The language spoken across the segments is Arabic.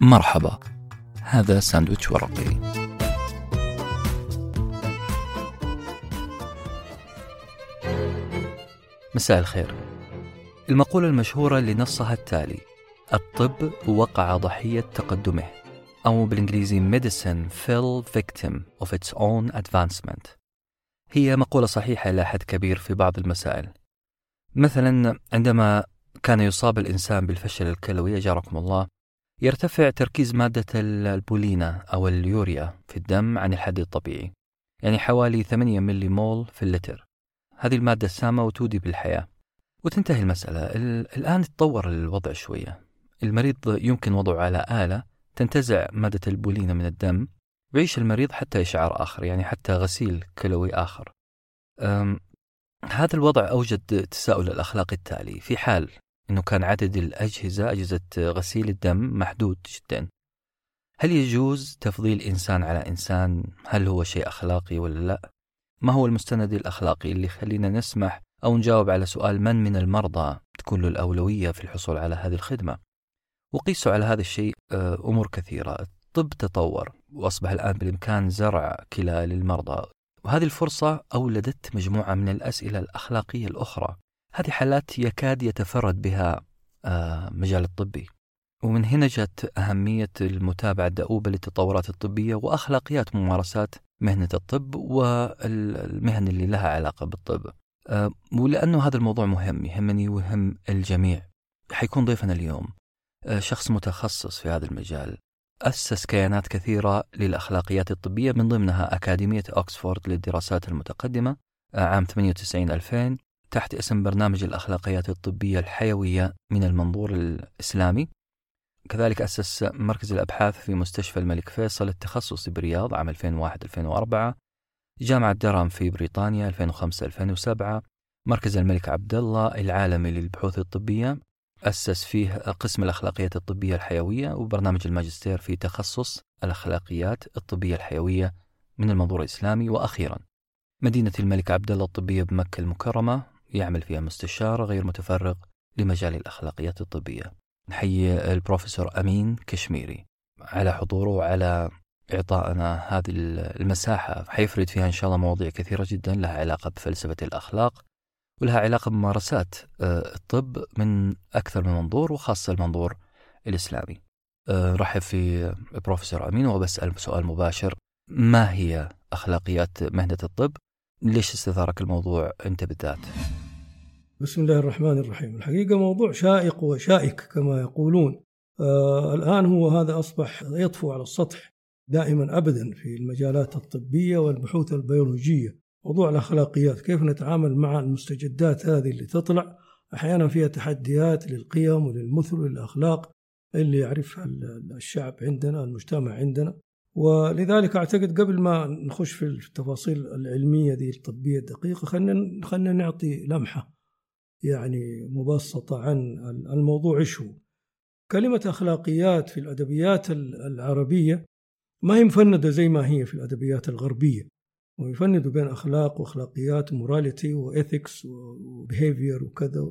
مرحبا، هذا ساندويتش ورقي. مساء الخير. المقولة المشهورة اللي نصها التالي: الطب وقع ضحية تقدمه، أو بالإنجليزي medicine fell victim of its own advancement. هي مقولة صحيحة إلى حد كبير في بعض المسائل. مثلا عندما كان يصاب الإنسان بالفشل الكلوي أجاركم الله، يرتفع تركيز مادة البولينا أو اليوريا في الدم عن الحد الطبيعي، يعني حوالي 8 ملي مول في اللتر. هذه المادة السامة وتودي بالحياة وتنتهي المسألة. الآن تطور الوضع شوية، المريض يمكن وضعه على آلة تنتزع مادة البولينا من الدم، ويعيش المريض حتى إشعار آخر، يعني حتى غسيل كلوي آخر. هذا الوضع أوجد تساؤل الأخلاقي التالي: في حال أنه كان عدد الأجهزة، أجهزة غسيل الدم، محدود جدا، هل يجوز تفضيل إنسان على إنسان؟ هل هو شيء أخلاقي ولا لا؟ ما هو المستند الأخلاقي اللي خلينا نسمح أو نجاوب على سؤال من المرضى تكون له الأولوية في الحصول على هذه الخدمة؟ وقيسوا على هذا الشيء أمور كثيرة. الطب تطور وأصبح الآن بالإمكان زرع كلى للمرضى، وهذه الفرصة أولدت مجموعة من الأسئلة الأخلاقية الأخرى. هذه حالات يكاد يتفرد بها مجال الطبي، ومن هنا جت أهمية المتابعة الدؤوبة للتطورات الطبية وأخلاقيات ممارسات مهنة الطب والمهن اللي لها علاقة بالطب. ولأنه هذا الموضوع مهم، يهمني وهم الجميع، حيكون ضيفنا اليوم شخص متخصص في هذا المجال، أسس كيانات كثيرة للأخلاقيات الطبية، من ضمنها أكاديمية أكسفورد للدراسات المتقدمة عام 98-2000 تحت اسم برنامج الأخلاقيات الطبية الحيوية من المنظور الإسلامي. كذلك أسس مركز الأبحاث في مستشفى الملك فيصل التخصصي برياض عام 2001-2004، جامعة درهام في بريطانيا 2005-2007، مركز الملك عبد الله العالمي للبحوث الطبية أسس فيه قسم الأخلاقيات الطبية الحيوية وبرنامج الماجستير في تخصص الأخلاقيات الطبية الحيوية من المنظور الإسلامي. وأخيرا مدينة الملك عبد الله الطبية بمكة المكرمة يعمل فيها مستشار غير متفرغ لمجال الأخلاقيات الطبية. نحيي البروفيسور أمين كشميري على حضوره وعلى إعطائنا هذه المساحة، حيفرد فيها إن شاء الله مواضيع كثيرة جدا لها علاقة بفلسفة الأخلاق ولها علاقة بممارسات الطب من أكثر من منظور، وخاصة المنظور الإسلامي. رحب في بروفيسور أمين وبسأل سؤال مباشر: ما هي أخلاقيات مهنة الطب؟ ليش استثارك الموضوع أنت بالذات؟ بسم الله الرحمن الرحيم. الحقيقة موضوع شائق وشائك كما يقولون. الآن هو هذا أصبح يطفو على السطح دائما أبدا في المجالات الطبية والبحوث البيولوجية. موضوع الأخلاقيات، كيف نتعامل مع المستجدات هذه اللي تطلع أحيانا فيها تحديات للقيم وللمثل وللأخلاق اللي يعرفها الشعب عندنا، المجتمع عندنا. ولذلك أعتقد قبل ما نخش في التفاصيل العلمية دي الطبية الدقيقة، خلنا نعطي لمحة يعني مبسطة عن الموضوع. شو كلمة أخلاقيات في الأدبيات العربية؟ ما هي مفندة زي ما هي في الأدبيات الغربية، ويفندوا بين أخلاق وأخلاقيات وموراليتي وإثكس وبيهيفير وكذا.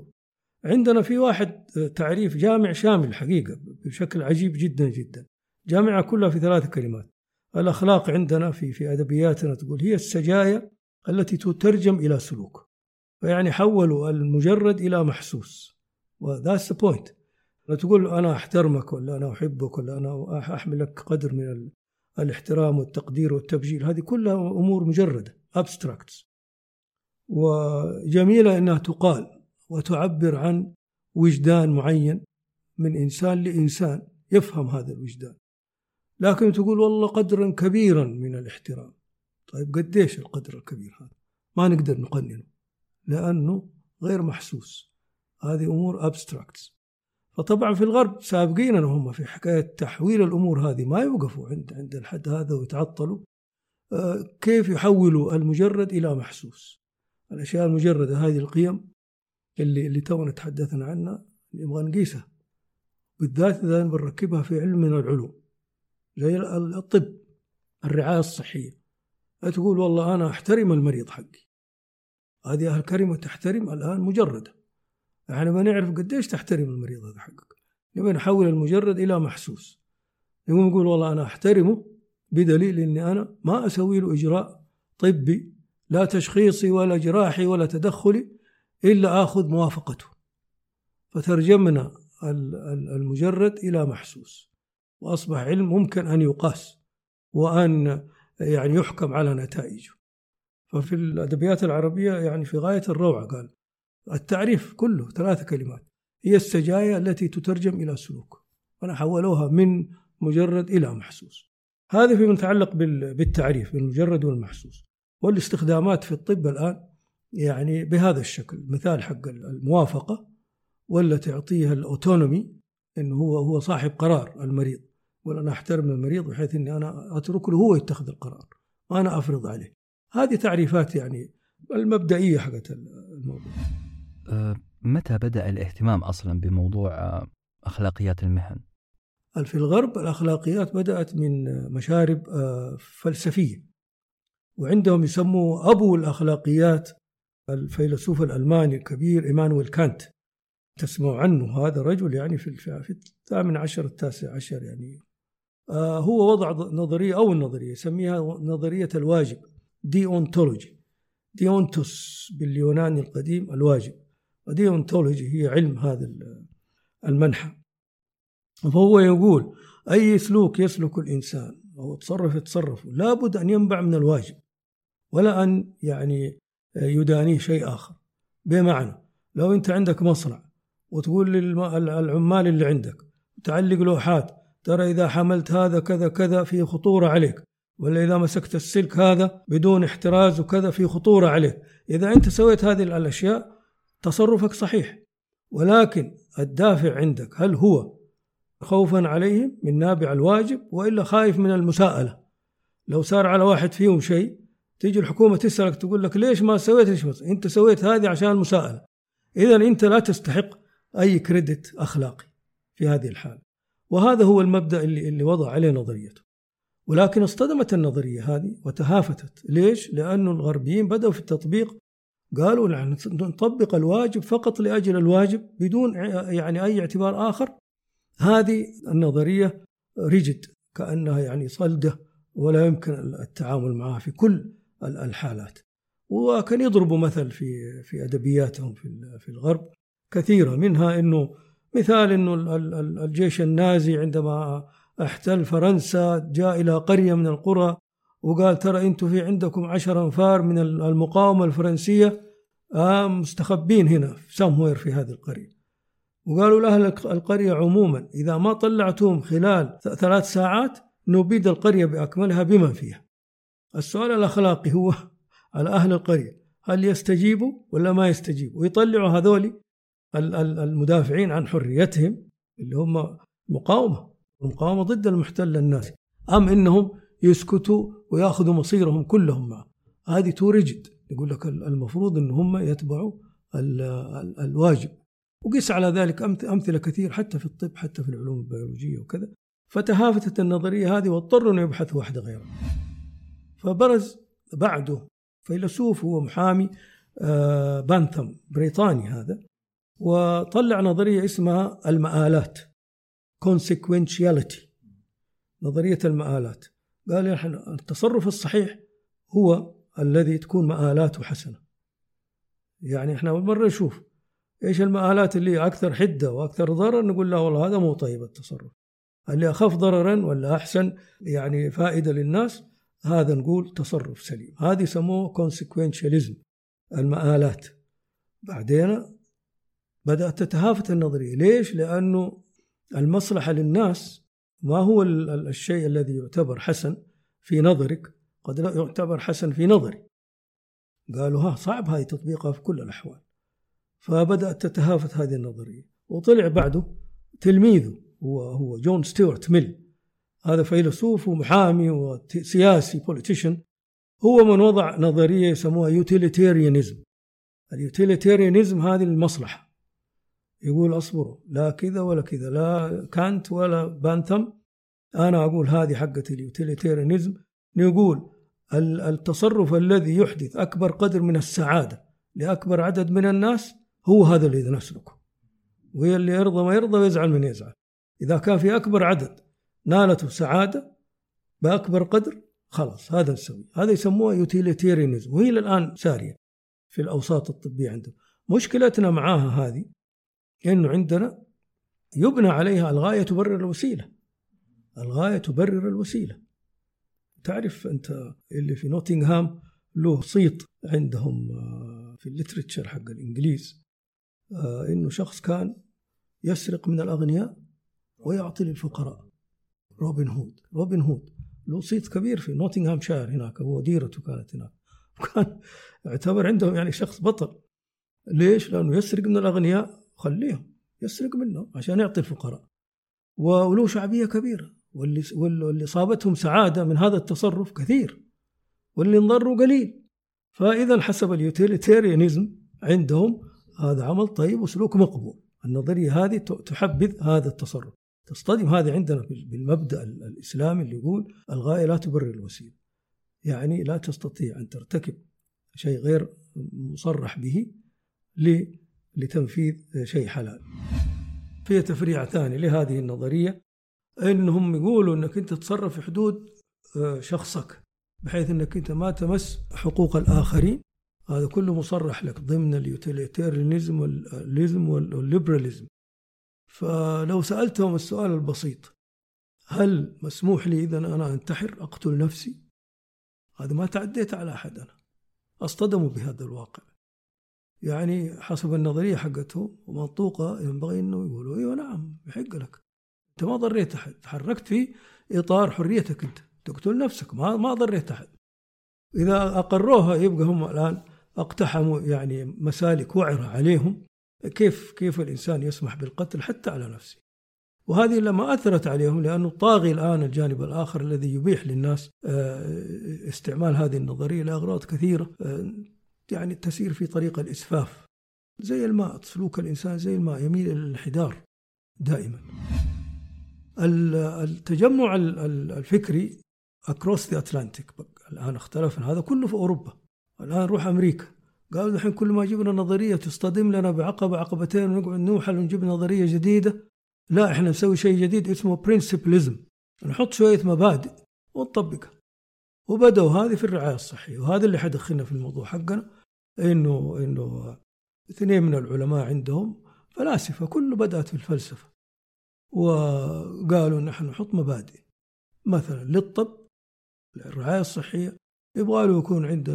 عندنا في واحد تعريف جامع شامل حقيقة بشكل عجيب جدا جدا، جامعة كلها في 3 كلمات. الأخلاق عندنا في أدبياتنا تقول هي السجايا التي تترجم إلى سلوك، فيعني حولوا المجرد إلى محسوس، وذاتس ذا بوينت. لا تقول أنا أحترمك ولا أنا أحبك ولا أنا أحملك قدر من الاحترام والتقدير والتبجيل، هذه كلها أمور مجردة abstracts، وجميلة أنها تقال وتعبر عن وجدان معين من إنسان لإنسان يفهم هذا الوجدان. لكن تقول والله قدرا كبيرا من الاحترام، طيب قديش القدر الكبير هذا؟ ما نقدر نقننه لأنه غير محسوس، هذه أمور abstracts. فطبعا في الغرب سابقينا هم في حكاية تحويل الأمور هذه، ما يوقفوا عند الحد هذا ويتعطلوا. كيف يحولوا المجرد إلى محسوس؟ الأشياء المجردة هذه القيم اللي تونا تحدثنا عنها نبغى نقيسها، بالذات إذا بنركبها في علم من العلوم زي الطب، الرعاية الصحية. تقول والله أنا أحترم المريض حقي، هذه أهل كلمة تحترم الآن مجردة، يعني ما نعرف قديش تحترم المريض هذا حقك، نبي نحول المجرد إلى محسوس. يقوم يقول والله أنا أحترمه بدليل أني أنا ما أسوي له إجراء طبي لا تشخيصي ولا جراحي ولا تدخلي إلا آخذ موافقته. فترجمنا المجرد إلى محسوس، وأصبح علم ممكن أن يقاس وأن يعني يحكم على نتائجه. ففي الأدبيات العربية يعني في غاية الروعة، قال التعريف كله 3 كلمات هي السجايا التي تترجم إلى سلوك، وأنا حولوها من مجرد إلى محسوس. هذا فيما يتعلق بالتعريف بالمجرد والمحسوس. والاستخدامات في الطب الآن يعني بهذا الشكل، مثال حق الموافقة ولا تعطيها الأوتونومي إنه هو صاحب قرار المريض، ولا أنا أحترم المريض بحيث إني أنا أترك له هو يتخذ القرار وأنا أفرض عليه. هذه تعريفات يعني المبدئية حقت الموضوع. متى بدأ الاهتمام أصلا بموضوع أخلاقيات المهن؟ في الغرب الأخلاقيات بدأت من مشارب فلسفية، وعندهم يسموا أبو الأخلاقيات الفيلسوف الألماني الكبير إيمانويل كانت. تسمع عنه هذا الرجل يعني في 18 يعني هو وضع نظرية أو النظرية يسميها نظرية الواجب، ديونتولوجي. ديونتوس باليوناني القديم الواجب، وديونتولوجي هي علم هذا المنحة. فهو يقول أي سلوك يسلك الإنسان أو تصرف يتصرفه لابد أن ينبع من الواجب، ولا أن يعني يدانيه شيء آخر. بمعنى لو أنت عندك مصنع وتقول للعمال اللي عندك تعلق لوحات ترى إذا حملت هذا كذا كذا في خطورة عليك، ولا إذا مسكت السلك هذا بدون احتراز وكذا في خطورة عليك، إذا أنت سويت هذه الأشياء تصرفك صحيح، ولكن الدافع عندك هل هو خوفا عليهم من نابع الواجب وإلا خايف من المساءلة؟ لو صار على واحد فيهم شيء تيجي الحكومة تسألك تقول لك ليش ما سويت أنت سويت هذه عشان المساءلة. إذا أنت لا تستحق أي كريدت أخلاقي في هذه الحالة. وهذا هو المبدأ اللي وضع عليه نظريته، ولكن اصطدمت النظرية هذه وتهافتت. ليش؟ لأن الغربيين بدأوا في التطبيق، قالوا نطبق الواجب فقط لأجل الواجب بدون يعني أي اعتبار آخر. هذه النظرية ريجد، كأنها يعني صلدة ولا يمكن التعامل معها في كل الحالات. وكان يضربوا مثل في أدبياتهم في الغرب كثيرة، منها إنه مثال إنه الجيش النازي عندما احتل فرنسا جاء إلى قرية من القرى وقال ترى أنتم في عندكم 10 أنفار من المقاومة الفرنسية مستخبين هنا سموير في هذه القرية، وقالوا لأهل القرية عموما إذا ما طلعتهم خلال 3 ساعات نبيد القرية بأكملها بمن فيها. السؤال الأخلاقي هو على أهل القرية، هل يستجيبوا ولا ما يستجيبوا ويطلعوا هذولي المدافعين عن حريتهم اللي هم مقاومة ضد المحتل النازي، أم إنهم يسكتوا ويأخذوا مصيرهم كلهم معه؟ هذه تورجد، يقول لك المفروض إن هم يتبعوا الواجب. وقيس على ذلك أمثلة كثير حتى في الطب، حتى في العلوم البيولوجية وكذا. فتهافتت النظرية هذه واضطروا أن يبحثوا واحدة غيرها. فبرز بعده فيلسوف هو محامي بنثم بريطاني هذا، وطلع نظرية اسمها المآلات، consequentiality، نظرية المآلات. قال احنا التصرف الصحيح هو الذي تكون مآلاته حسنة. يعني احنا مرة نشوف ايش المآلات اللي اكثر حدة واكثر ضرر، نقول لا والله هذا مو طيب التصرف، اللي اخف ضررا ولا احسن يعني فائدة للناس هذا نقول تصرف سليم. هذه سموه consequentialism، المآلات. بعدين بدأت تتهافت النظرية. ليش؟ لأنه المصلحة للناس ما هو الشيء الذي يعتبر حسن في نظرك قد لا يعتبر حسن في نظري. قالوا ها صعب هذه تطبيقها في كل الأحوال. فبدأت تتهافت هذه النظرية. وطلع بعده تلميذه هو جون ستيوارت ميل، هذا فيلسوف ومحامي وسياسي بوليتيشن، هو من وضع نظرية يسموها يوتيليتيريانيزم. اليوتيليتيريانيزم هذه المصلحة، يقول أصبروا لا كذا ولا كذا، لا كانت ولا بنثم، أنا أقول هذه حقة اليوتيليتيريانيزم. نقول التصرف الذي يحدث أكبر قدر من السعادة لأكبر عدد من الناس هو هذا الذي نسلكه، وهي اللي يرضى ما يرضى ويزعل من يزعل. إذا كان في أكبر عدد نالته سعادة بأكبر قدر، خلاص هذا نسوي. هذا يسموه يوتيليتيرينزم، وهي الآن سارية في الأوساط الطبية عندنا. مشكلتنا معاها هذه إنه عندنا يبنى عليها الغاية تبرر الوسيلة. الغاية تبرر الوسيلة. تعرف أنت اللي في نوتنغهام له صيت عندهم في الليتريتشر حق الإنجليز إنه شخص كان يسرق من الأغنياء ويعطي للفقراء، روبن هود. روبن هود له صيت كبير في نوتنغهام شاير هناك، هو ديرته كانت هناك، وكان اعتبر عندهم يعني شخص بطل. ليش؟ لأنه يسرق من الأغنياء خليهم يسرق منهم عشان يعطي الفقراء، وله شعبية كبيرة، واللي صابتهم سعادة من هذا التصرف كثير، واللي انضروا قليل. فإذا حسب اليوتيليتيريانيزم عندهم هذا عمل طيب وسلوك مقبول. النظرية هذه تحبذ هذا التصرف، تصطدم هذه عندنا بالمبدأ الإسلامي اللي يقول الغاية لا تبرر الوسيلة. يعني لا تستطيع أن ترتكب شيء غير مصرح به لتنفيذ شيء حلال. في تفريع ثاني لهذه النظرية أنهم يقولوا أنك أنت تتصرف في حدود شخصك، بحيث أنك أنت ما تمس حقوق الآخرين. هذا كله مصرح لك ضمن اليوتيليتيريانيزم والليبراليزم. فلو سألتهم السؤال البسيط، هل مسموح لي إذا أنا أنتحر أقتل نفسي؟ هذا ما تعديت على أحد. أنا أصطدموا بهذا الواقع. يعني حسب النظرية حقته ومنطوقة ينبغي أنه يقولوا إيوه نعم يحق لك، أنت ما ضريت أحد، تحركت في إطار حريتك، أنت تقتل نفسك ما ضريت أحد. إذا أقروها يبقى هم الآن اقتحموا يعني مسالك وعرة عليهم. كيف الإنسان يسمح بالقتل حتى على نفسه؟ وهذه لما أثرت عليهم، لأنه طاغي الآن الجانب الآخر الذي يبيح للناس استعمال هذه النظرية لأغراض كثيرة، يعني تسير في طريق الإسفاف زي الماء. سلوك الإنسان زي الماء يميل إلى الانحدار دائما. التجمع الفكري across the Atlantic الآن اختلفنا، هذا كله في أوروبا. الآن نروح أمريكا، قالوا الحين كل ما جبنا نظرية تصطدم لنا بعقبة عقبتين ونقعد نوحل ونجيب نظرية جديدة، لا إحنا نسوي شيء جديد اسمه principalism، نحط شوية مبادئ ونطبقها. وبدأوا هذه في الرعاية الصحية، وهذا اللي حدخلنا في الموضوع حقنا. إنه اثنين من العلماء عندهم فلاسفة، كله بدأت في الفلسفة، وقالوا نحن نحط مبادئ مثلا للطب، الرعاية الصحية، يبغالوا يكون عند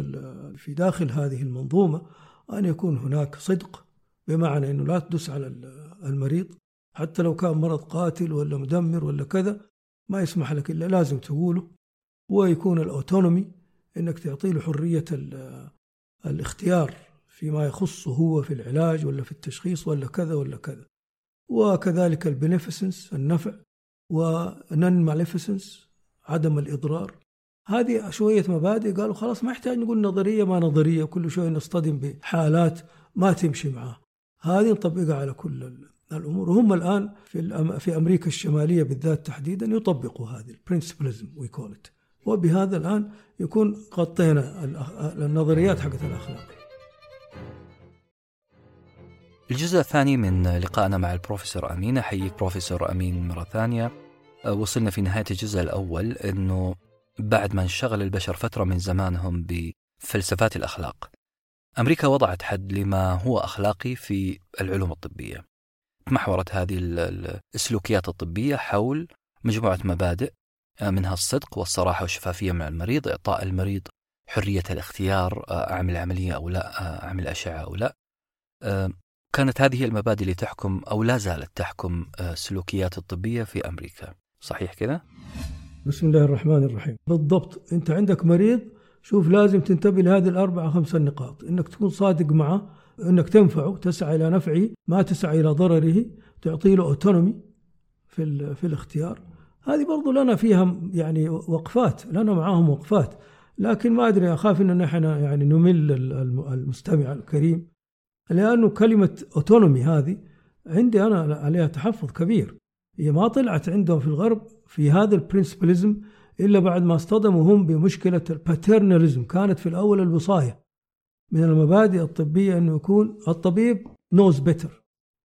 في داخل هذه المنظومة أن يكون هناك صدق، بمعنى إنه لا تدس على المريض حتى لو كان مرض قاتل ولا مدمر ولا كذا، ما يسمح لك إلا لازم تقوله. ويكون الأوتونومي إنك تعطي له حرية الاختيار فيما يخصه هو في العلاج ولا في التشخيص ولا كذا ولا كذا. وكذلك البنفسنس النفع، ونن مالفسنس عدم الإضرار. هذه شوية مبادئ. قالوا خلاص ما يحتاج نقول نظرية ما نظرية، كل شوية نصطدم بحالات ما تمشي معاه، هذه نطبقها على كل الأمور. وهم الآن في أمريكا الشمالية بالذات تحديدا يطبقوا هذه البرنسبلزم ويكولت. وبهذا الآن يكون غطينا النظريات حقت الأخلاق. الجزء الثاني من لقائنا مع البروفيسور أمين. أحييك بروفيسور أمين مرة ثانية. وصلنا في نهاية الجزء الأول، أنه بعد ما انشغل البشر فترة من زمانهم بفلسفات الأخلاق، أمريكا وضعت حد لما هو أخلاقي في العلوم الطبية. محورت هذه السلوكيات الطبية حول مجموعة مبادئ، منها الصدق والصراحة والشفافية مع المريض، إعطاء المريض حرية الاختيار، أعمل عملية أو لا، أعمل أشعة أو لا. كانت هذه المبادئ اللي تحكم أو لا زالت تحكم السلوكيات الطبية في أمريكا، صحيح كذا؟ بسم الله الرحمن الرحيم. بالضبط. أنت عندك مريض، شوف لازم تنتبه لهذه 4-5 نقاط، إنك تكون صادق معه، إنك تنفعه، تسعى إلى نفعه، ما تسعى إلى ضرره، تعطي له أوتونومي في الاختيار. هذه برضو لنا فيها يعني وقفات، لنا معاهم وقفات، لكن ما أدري، أخاف إن نحن يعني نمل المستمع الكريم، لأنه كلمة أوتونومي هذه عندي أنا عليها تحفظ كبير. هي ما طلعت عندهم في الغرب في هذا البرنسبلزم إلا بعد ما اصطدموا هم بمشكلة الباترناليزم. كانت في الأول الوصاية من المبادئ الطبية أنه يكون الطبيب knows better،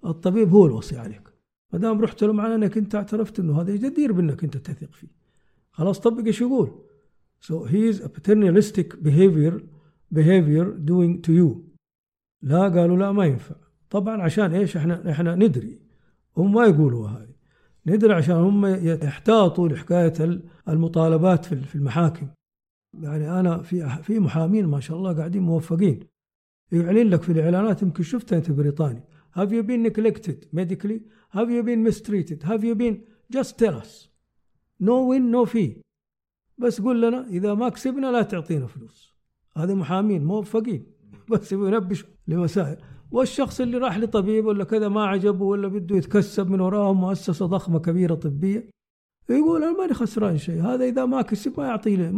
الطبيب هو الوصي عليك، ما دام رحت له معناه انك انت اعترفت انه هذا جدير بانك انت تثق فيه. خلاص طبق ايش يقول. So he is a paternalistic behavior doing to you. لا قالوا لا ما ينفع. طبعا عشان ايش احنا ندري هم ما يقولوا هاي، ندري عشان هم يحتاطوا لحكاية المطالبات في المحاكم. يعني أنا في محامين ما شاء الله قاعدين موفقين، يعلن لك في الإعلانات، يمكن شفتها أنت بريطاني، have you been neglected medically, have you been mistreated, have you been, just tell us, no win no fee، بس قل لنا إذا ما كسبنا لا تعطينا فلوس. هذا محامين موفقين بس ينبش لمسائل. والشخص اللي راح لطبيب ولا كذا ما عجبه ولا بده يتكسب من وراه مؤسسة ضخمة كبيرة طبية، يقول أنا ماني خسران شيء، هذا إذا ما كسب ما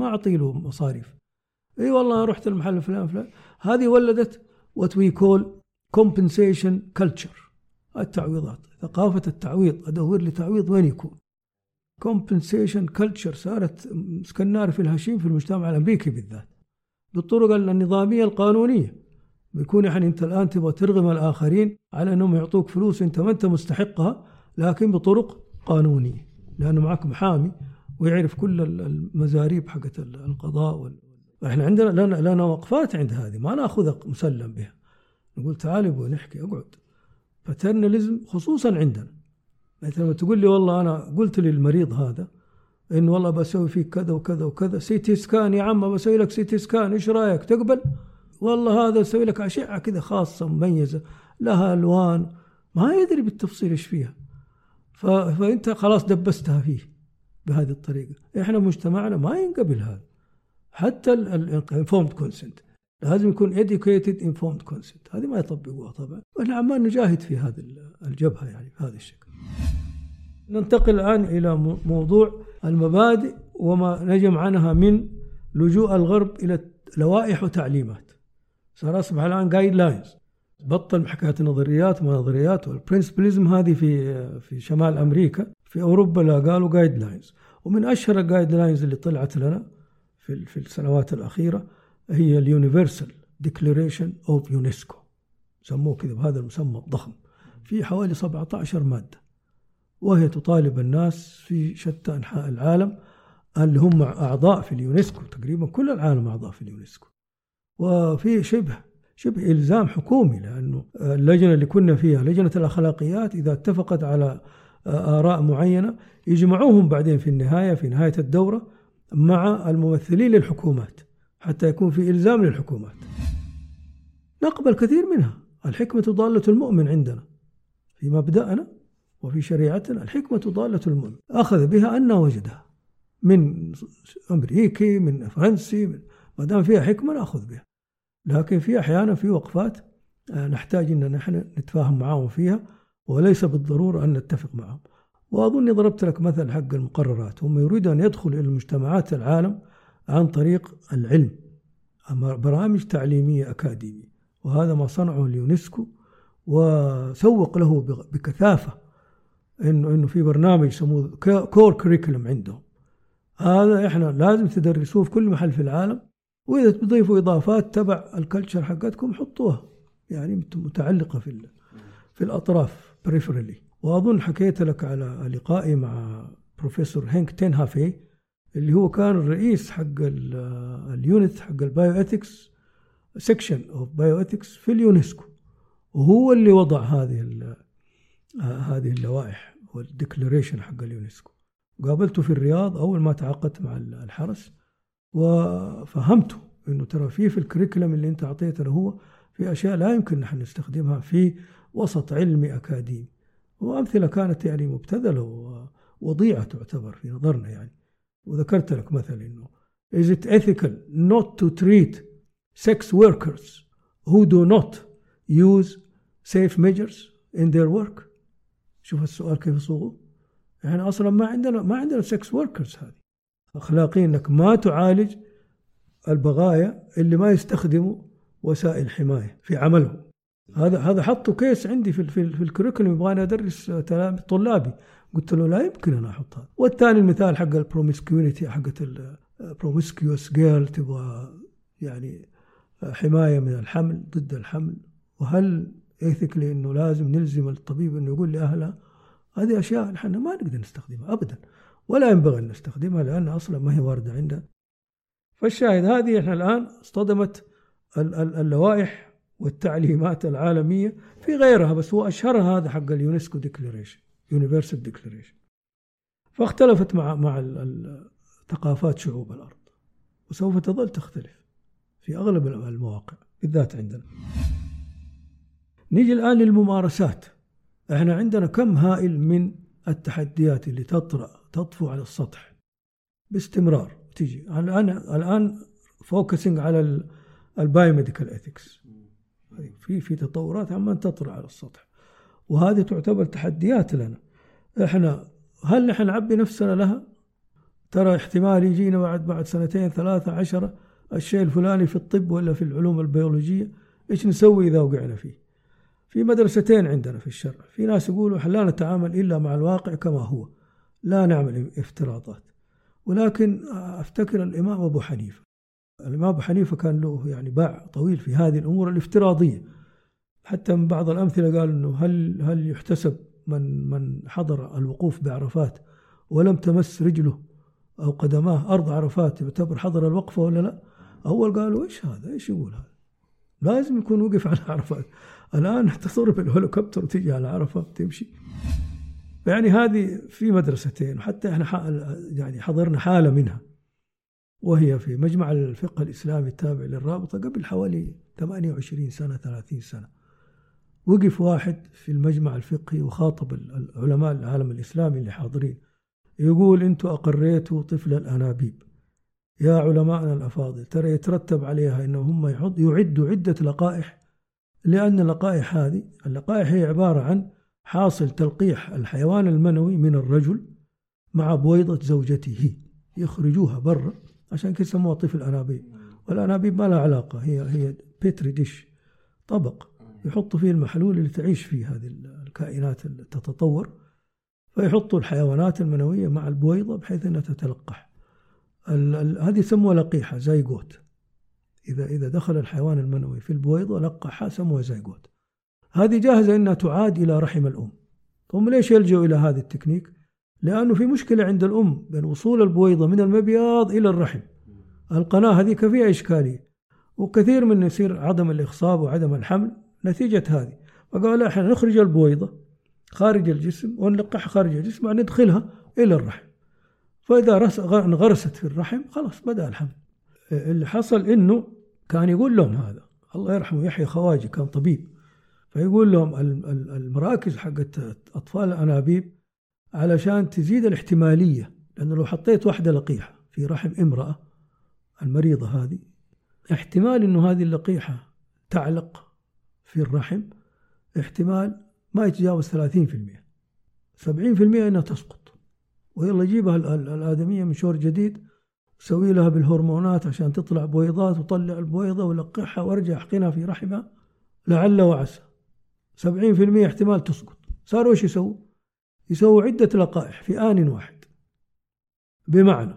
أعطي له مصاريف. أي والله رحت المحل فلان. هذه ولدت what we call compensation culture، التعويضات، ثقافة التعويض. أدور لتعويض وين يكون. compensation culture صارت مسكنار في الهشيم في المجتمع الأمريكي بالذات، بالطرق النظامية القانونية. بيكون يعني أنت الآن تبغى ترغم الآخرين على أنهم يعطوك فلوس أنت ما أنت مستحقها، لكن بطرق قانونية، لأنه معك محامي ويعرف كل المزاريب حقت القضاء إحنا عندنا لنا وقفات عند هذه، ما نأخذها مسلم بها. نقول تعالوا ونحكي، أقعد. paternalism خصوصا عندنا، مثلا لما تقول لي والله أنا قلت للمريض هذا إن والله بسوي فيك كذا وكذا وكذا، سيتي سكان يا عم بسوي لك سيتي سكان، إيش رأيك تقبل؟ والله هذا سوي لك أشعة كذا خاصة مميزة لها ألوان، ما يدري بالتفصيل إيش فيها، فأنت خلاص دبستها فيه بهذه الطريقة. إحنا مجتمعنا ما ينقبل هذا، حتى informed consent لازم يكون educated informed consent، هذه ما يطبقوها طبعا، وإحنا عمال نجاهد في هذه الجبهة يعني بهذا الشكل. ننتقل الآن إلى موضوع المبادئ وما نجم عنها من لجوء الغرب إلى لوائح وتعليمات. صار أصبح الآن guidelines، بطل حكاية النظريات ونظريات والبرنسبلزم هذه في شمال أمريكا. في أوروبا لا، قالوا guidelines. ومن أشهر guidelines اللي طلعت لنا في السنوات الأخيرة هي اليونيفرسال ديكلاريشن أوف يونسكو، سموه كذا بهذا المسمى الضخم، في حوالي 17 مادة، وهي تطالب الناس في شتى أنحاء العالم اللي هم أعضاء في اليونسكو، تقريبا كل العالم أعضاء في اليونسكو، وفي شبه إلزام حكومي، لأنه اللجنة اللي كنا فيها لجنة الأخلاقيات إذا اتفقت على آراء معينة يجمعوهم بعدين في نهاية الدورة مع الممثلين للحكومات حتى يكون في إلزام للحكومات. نقبل كثير منها، الحكمة ضالة المؤمن عندنا في مبدأنا وفي شريعتنا، الحكمة ضالة المؤمن أخذ بها أن وجدها من أمريكي من فرنسي، ما دام فيها حكمة نأخذ بها. لكن في أحيانا في وقفات نحتاج أن نحن نتفاهم معهم فيها، وليس بالضرورة أن نتفق معهم. وأظن ضربت لك مثل حق المقررات، هم يريدون أن يدخلوا إلى مجتمعات العالم عن طريق العلم، أما برامج تعليمية أكاديمية، وهذا ما صنعه اليونسكو وسوق له بكثافة إنه في برنامج يسموه كور كريكولم عندهم، هذا إحنا لازم تدرسوه في كل محل في العالم، وإذا تضيفوا إضافات تبع الكلتشر حقتكم حطوها، يعني متعلقة في الأطراف بريفرلي. وأظن حكيت لك على لقائي مع بروفيسور هينك تين هافي اللي هو كان الرئيس حق اليونت حق البايوإثكس سيكشن أو بايوإثكس في اليونسكو، وهو اللي وضع هذه اللوائح والديكلاريشن حق اليونسكو. قابلته في الرياض أول ما تعاقدت مع الحرس، وفهمته أنه ترى في الكريكولم اللي أنت أعطيته هو في أشياء لا يمكن نحن نستخدمها في وسط علمي أكاديمي، وأمثلة كانت يعني مبتذلة ووضيعة تعتبر في نظرنا يعني. وذكرت لك مثلا أنه is it ethical not to treat sex workers who do not use safe measures in their work. شوف السؤال كيف صوغه، يعني أصلا ما عندنا sex workers هذه أخلاقي، أنك ما تعالج البغايا اللي ما يستخدموا وسائل حماية في عملهم. هذا حطوا كيس عندي في الكريكولم، يبغاني أدرس طلابي، قلت له لا يمكن أنا أحط هذا. والثاني المثال حق البروميسكيونيتي، حق البروميسكيوس جيرل، تبغى يعني حماية من الحمل ضد الحمل، وهل إيثيكلي أنه لازم نلزم الطبيب أنه يقول لأهلها هذه أشياء نحن ما نقدر نستخدمها أبدا، ولا ينبغي أن نستخدمها لأن أصلا ما هي واردة عندنا. فالشاهد هذه نحن الآن اصطدمت اللوائح والتعليمات العالمية في غيرها، بس هو أشهرها هذا حق اليونسكو ديكلاريشن، يونيفرسال ديكلاريشن. فاختلفت مع ثقافات شعوب الأرض، وسوف تظل تختلف في أغلب المواقع بالذات عندنا. نيجي الآن للممارسات. احنا عندنا كم هائل من التحديات اللي تطفو على السطح باستمرار تيجي. الآن فوكسنج على البايوميديكال ايثكس، في تطورات عم تطرأ على السطح، وهذه تعتبر تحديات لنا احنا. هل نحن نعبي نفسنا لها؟ ترى احتمال يجينا بعد 2-3 الشيء الفلاني في الطب ولا في العلوم البيولوجية، ايش نسوي إذا وقعنا فيه؟ في مدرستين عندنا في الشرع، في ناس يقولوا لا نتعامل إلا مع الواقع كما هو، لا نعمل افتراضات. ولكن أفتكر الإمام أبو حنيفة، كان له باع طويل في هذه الأمور الافتراضية، حتى من بعض الأمثلة قال إنه هل يحتسب من حضر الوقوف بعرفات ولم تمس رجله أو قدماه أرض عرفات يعتبر حضر الوقفة ولا لا؟ أول قالوا إيش هذا، إيش يقول هذا، لازم يكون وقف على عرفات. الآن تطير بالهليكوبتر وتجي على عرفة تمشي. هذه في مدرستين، وحتى احنا حضرنا حالة منها، وهي في مجمع الفقه الإسلامي التابع للرابطة قبل حوالي 28 سنة 30 سنة. وقف واحد في المجمع الفقهي وخاطب العلماء العالم الإسلامي اللي حاضرين، يقول انتوا أقريتوا طفل الأنابيب يا علماءنا الأفاضل، ترى يترتب عليها إنه هم يعدوا عدة لقائح، لأن اللقائح هذه هي عبارة عن حاصل تلقيح الحيوان المنوي من الرجل مع بويضة زوجته، يخرجوها برا، عشان كده سموها طفل أنابيب. والأنابيب ما لها علاقة، هي بيتري ديش، طبق يحط فيه المحلول اللي تعيش فيه هذه الكائنات اللي تتطور، فيحطوا الحيوانات المنوية مع البويضة بحيث أنها تتلقح. هذه يسموها لقيحة زيجوت، إذا دخل الحيوان المنوي في البويضة لقحها سموها زيجوت. هذه جاهزة إنها تعاد إلى رحم الأم. هم ليش يلجوا إلى هذا التكنيك؟ لأنه في مشكلة عند الأم بين وصول البويضة من المبياض إلى الرحم، القناة هذه فيها إشكالية، وكثير من يصير عدم الإخصاب وعدم الحمل نتيجة هذه. فقالوا إحنا نخرج البويضة خارج الجسم ونلقحها خارج الجسم وندخلها إلى الرحم، فإذا انغرست في الرحم خلاص بدأ الحمل. اللي حصل إنه كان يقول لهم هذا، الله يرحمه يحيى خواجي كان طبيب، فيقول لهم المراكز حقت أطفال الأنابيب علشان تزيد الاحتمالية، لأنه لو حطيت واحدة لقيحة في رحم امرأة المريضة هذه، احتمال إنه هذه اللقيحة تعلق في الرحم احتمال ما يتجاوز 30%، 70% إنها تسقط. ويلا جيبها الآدمية من شور جديد، سوي لها بالهرمونات عشان تطلع بويضات، وطلع البويضة ولقحها وارجع حقنها في رحمها لعل وعسى، 70% احتمال تسقط. صاروا ايش يسووا؟ يسووا عدة لقائح في آن واحد، بمعنى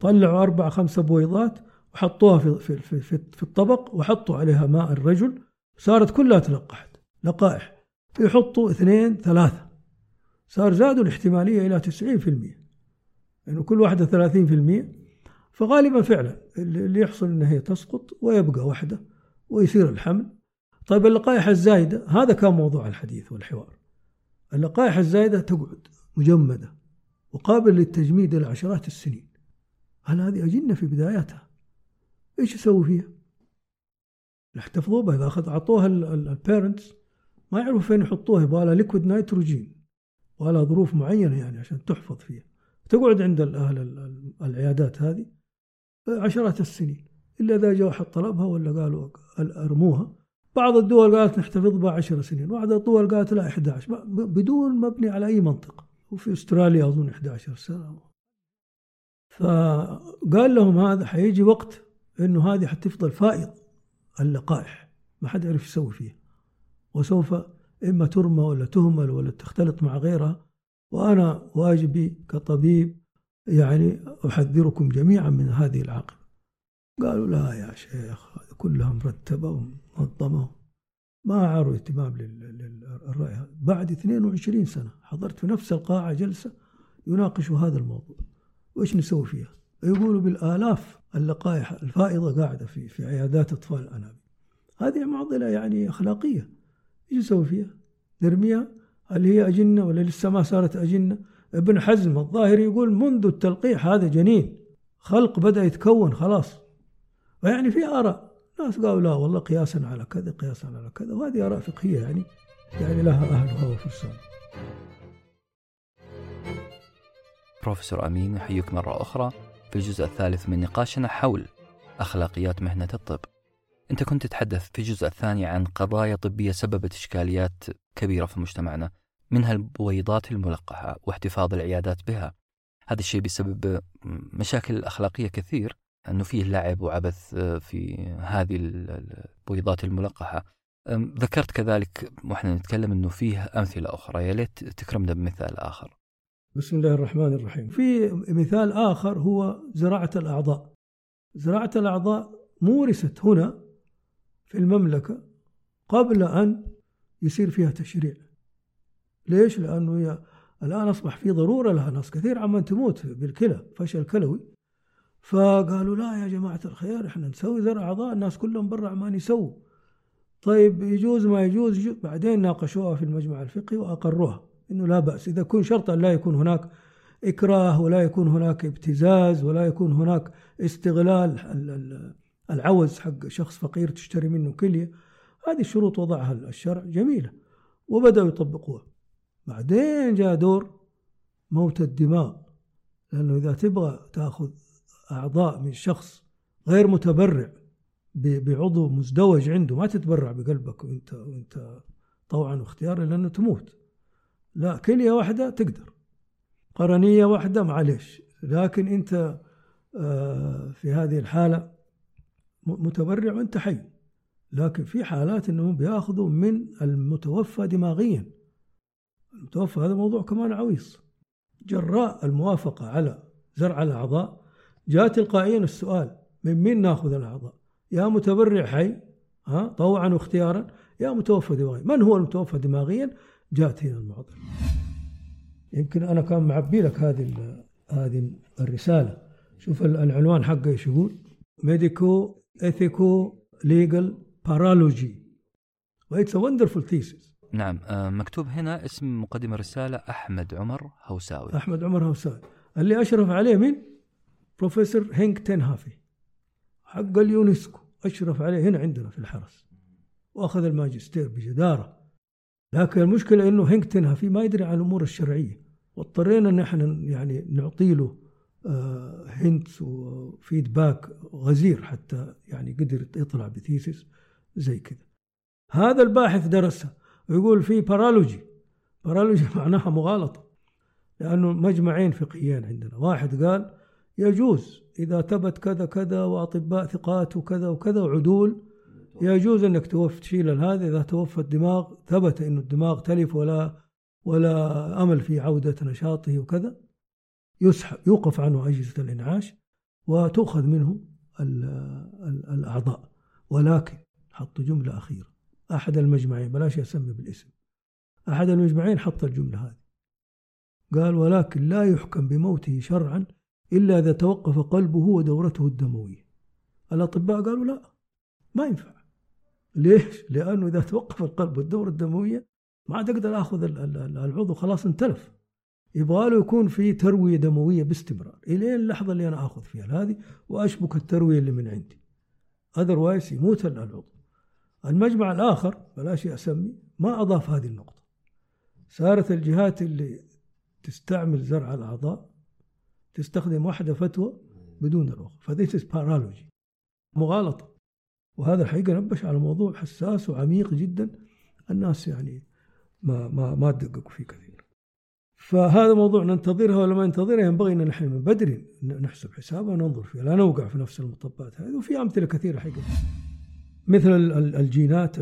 طلعوا 4-5 بويضات وحطوها في في في, في الطبق، وحطوا عليها ماء الرجل، صارت كلها تلقحت. لقائح يحطوا 2-3 صار زادوا الاحتمالية إلى 90%، يعني كل واحدة 30%. فغالبا فعلا اللي يحصل إن هي تسقط ويبقى واحدة ويصير الحمل. طيب اللقائح الزايدة، هذا كان موضوع الحديث والحوار. اللقائح الزايدة تقعد مجمدة وقابل للتجميد لعشرات السنين. هل هذه أجنة في بداياتها إيش يسوي فيها؟ يحتفظوا بها، إذا أعطوها البيرنتس ما يعرفوا فين يحطوها، يبغى ليكويد نيتروجين ولا ظروف معينة عشان تحفظ فيها، تقعد عند الأهل العيادات هذه عشرات السنين، إلا إذا جاء أحد طلبها ولا قالوا أرموها. بعض الدول قالت نحتفظ بها 10 سنين، بعض الدول قالت لا 11، بدون مبني على أي منطق. وفي أستراليا أظن 11 سنة. فقال لهم هذا حيجي وقت إنه هذه حتفضل فائض اللقائح، ما حد يعرف يسوي فيها، وسوف إما ترمى ولا تهمل ولا تختلط مع غيرها. وأنا واجبي كطبيب أحذركم جميعا من هذه العاقبة. قالوا لا يا شيخ، كلها مرتبة ومنظمة، ما أعاروا اهتمام للرأي هذا. بعد 22 سنة حضرت في نفس القاعة جلسة يناقشوا هذا الموضوع وإيش نسوي فيها. يقولوا بالآلاف اللقائح الفائضة قاعدة في عيادات أطفال الأنابيب. هذه معضلة يعني أخلاقية، إيش نسوي فيها؟ نرميها؟ هل هي أجنة ولا لسه ما صارت أجنة؟ ابن حزم الظاهري يقول منذ التلقيح هذا جنين، خلق بدأ يتكون خلاص. ويعني في آراء ناس قالوا لا والله قياسا على كذا قياسا على كذا، وهذه آراء فقهية يعني لها أهلها وفرسان. بروفيسور أمين أحييك مرة أخرى في الجزء الثالث من نقاشنا حول أخلاقيات مهنة الطب. أنت كنت تتحدث في الجزء الثاني عن قضايا طبية سببت إشكاليات كبيرة في مجتمعنا، منها البويضات الملقحة واحتفاظ العيادات بها. هذا الشيء بسبب مشاكل أخلاقية كثير، أنه فيه لعب وعبث في هذه البويضات الملقحة. ذكرت كذلك وإحنا نتكلم أنه فيه أمثلة أخرى، يا ليت تكرمنا بمثال آخر. بسم الله الرحمن الرحيم. في مثال آخر هو زراعة الأعضاء. زراعة الأعضاء مورست هنا في المملكة قبل أن يصير فيها تشريع. ليش؟ لأنه هي الآن أصبح في ضرورة لها، ناس كثير عم تموت بالكلى، فشل كلوي. فقالوا لا يا جماعة الخير، إحنا نسوي زرع أعضاء، الناس كلهم برا عمان يسووا. طيب يجوز ما يجوز؟ بعدين ناقشوها في المجمع الفقهي وأقروها إنه لا بأس، إذا كان شرطا لا يكون هناك إكراه ولا يكون هناك ابتزاز ولا يكون هناك استغلال العوز حق شخص فقير تشتري منه كلية. هذه الشروط وضعها الشرع جميلة وبدأوا يطبقوها. بعدين جاء دور موت الدماء، لأنه إذا تبغى تأخذ أعضاء من شخص غير متبرع بعضو مزدوج عنده، ما تتبرع بقلبك وانت طوعا واختيارا لأنه تموت. لا، كلية واحدة تقدر، قرنية واحدة معلش، لكن أنت في هذه الحالة متبرع وأنت حي. لكن في حالات أنهم بيأخذوا من المتوفى دماغيا. المتوفى هذا موضوع كمان عويص. جراء الموافقة على زرع الأعضاء جاء تلقائيا السؤال من نأخذ الأعضاء؟ يا متبرع حي طوعا واختيارا، يا متوفى دماغيا. من هو المتوفى دماغيا؟ جاءت هنا المعضلة. يمكن أنا كان معبي لك هذه الرسالة. شوف العنوان حقه ايش يقول: Medical Ethical Legal Paralogy. It's a wonderful thesis. نعم، مكتوب هنا اسم مقدم الرسالة أحمد عمر هوساوي. أحمد عمر هوساوي اللي أشرف عليه من بروفيسور هينك تن هاف حق اليونسكو، أشرف عليه هنا عندنا في الحرس وأخذ الماجستير بجدارة. لكن المشكلة إنه هينك تن هاف ما يدري عن الأمور الشرعية، واضطرينا إن إحنا يعني نعطي له هنت وفيدباك غزير حتى يعني قدر يطلع بثيسس زي كذا. هذا الباحث درسها ويقول في بارالوجي معناها مغالطة، لأنه مجمعين فقهيين عندنا، واحد قال يجوز إذا ثبت كذا كذا وأطباء ثقات وكذا وكذا وعدول يجوز أنك تشيل هذا إذا توفى الدماغ، ثبت إنه الدماغ تلف ولا أمل في عودة نشاطه وكذا، يسحب يوقف عنه أجهزة الإنعاش وتأخذ منه الأعضاء. ولكن حط جملة أخيرة، أحد المجمعين بلاش يسمي بالاسم، أحد المجمعين حط الجملة هذه قال: ولكن لا يحكم بموته شرعا إلا إذا توقف قلبه ودورته الدموية. الأطباء قالوا لا، ما ينفع. ليش؟ لأنه إذا توقف القلب والدورة الدموية ما تقدر أخذ العضو، خلاص انتلف. يبغاله يكون في تروية دموية باستمرار إلى اللحظة اللي أنا أخذ فيها هذه وأشبك التروية اللي من عندي، otherwise يموت العضو. المجمع الآخر بلاش أسمي ما أضاف هذه النقطة. صارت الجهات اللي تستعمل زرع الأعضاء تستخدم واحدة فتوى بدون الأخرى، فذيس is paralogy، مغالطة. وهذا الحقيقة نبش على موضوع حساس وعميق جدا، الناس يعني ما تدققوا فيه كثير. فهذا موضوع ننتظرها ولا ما ننتظرها، ينبغي أن نحن من بدري نحسب حسابها وننظر فيها لا نوقع في نفس المطبات هذه. وفي أمثلة كثيرة حقيقة، مثل الجينات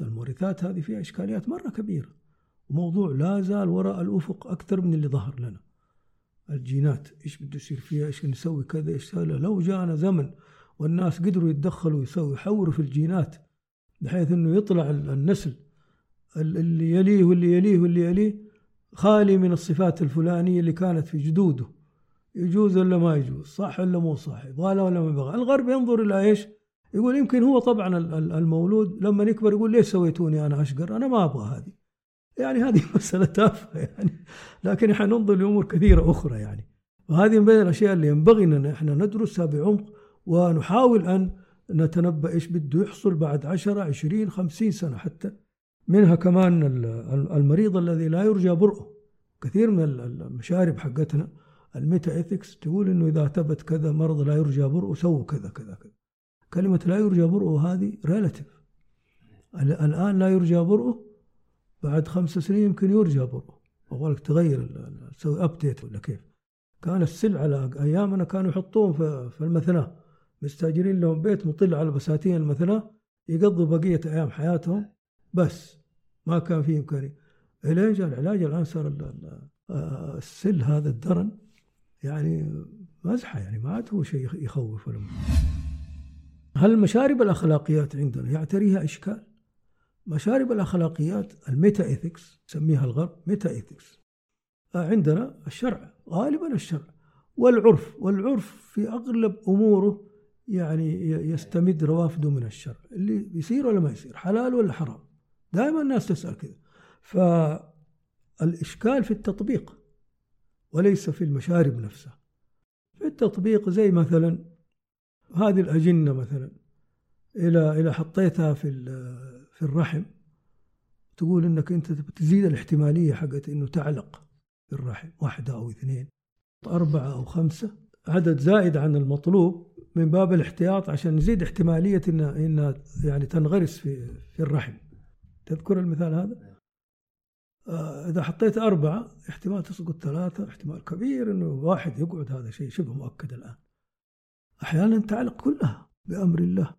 المورثات هذه فيها إشكاليات مرة كبيرة، وموضوع لا زال وراء الأفق أكثر من اللي ظهر لنا. الجينات إيش بده يصير فيها، إيش نسوي كذا، إيش سهل. لو جاءنا زمن والناس قدروا يتدخلوا ويسووا يحوروا في الجينات بحيث أنه يطلع النسل اللي يليه واللي يليه واللي يليه خالي من الصفات الفلانية اللي كانت في جدوده. يجوز ولا ما يجوز؟ صح ولا مو صح؟ يبغى ولا ما يبغى؟ الغرب ينظر إلى إيش؟ يقول يمكن هو طبعا المولود لما يكبر يقول ليش سويتوني أنا أشقر؟ أنا ما أبغى هذه، يعني هذه مسألة تافهة يعني، لكن إحنا ننظر لأمور كثيرة أخرى يعني. وهذه من بين الأشياء اللي ينبغي أن إحنا ندرسها بعمق ونحاول أن نتنبأ إيش بده يحصل بعد 10، 20، 50 سنة حتى. منها كمان المريض الذي لا يرجى برؤه. كثير من المشارب حقتنا الميتا إثكس تقول إنه إذا ثبت كذا مرض لا يرجى برؤه سووا كذا كذا كذا. كلمة لا يرجى برؤه هذه ريلاتيف. الآن لا يرجى برؤه، بعد 5 سنين يمكن يرجى برؤه. أقولك تغير، تسوي أبديت ولا كيف. كان السلع على أيامنا كانوا يحطون في المثنى، مستأجرين لهم بيت مطل على بساتين المثنى يقضوا بقية أيام حياتهم، بس ما كان فيه إمكانية علاج. العلاج الآن صار السل هذا الدرن يعني مزحة، يعني ما عاد هو شيء يخوف. هل مشارب الأخلاقيات عندنا يعتريها إشكال؟ مشارب الأخلاقيات الميتا إيثكس سميها الغرب ميتا إيثكس. عندنا الشرع غالبا، الشرع والعرف، والعرف في أغلب أموره يعني يستمد روافده من الشرع، اللي يصير ولا ما يصير، حلال ولا حرام. دائما الناس تسأل كذا. فالإشكال في التطبيق وليس في المشارب نفسها. في التطبيق زي مثلا هذه الأجنة مثلا، إلى حطيتها في الرحم تقول إنك أنت بتزيد الاحتمالية حقت إنه تعلق في الرحم، 1 أو 2 أو 4 أو 5 عدد زائد عن المطلوب من باب الاحتياط عشان نزيد احتمالية إنها يعني تنغرس في الرحم. تذكر المثال هذا؟ إذا حطيت 4 احتمال تسقط 3، احتمال كبير إنه 1 يقعد. هذا شيء شبه مؤكد الآن. أحيانا تعلق كلها بأمر الله.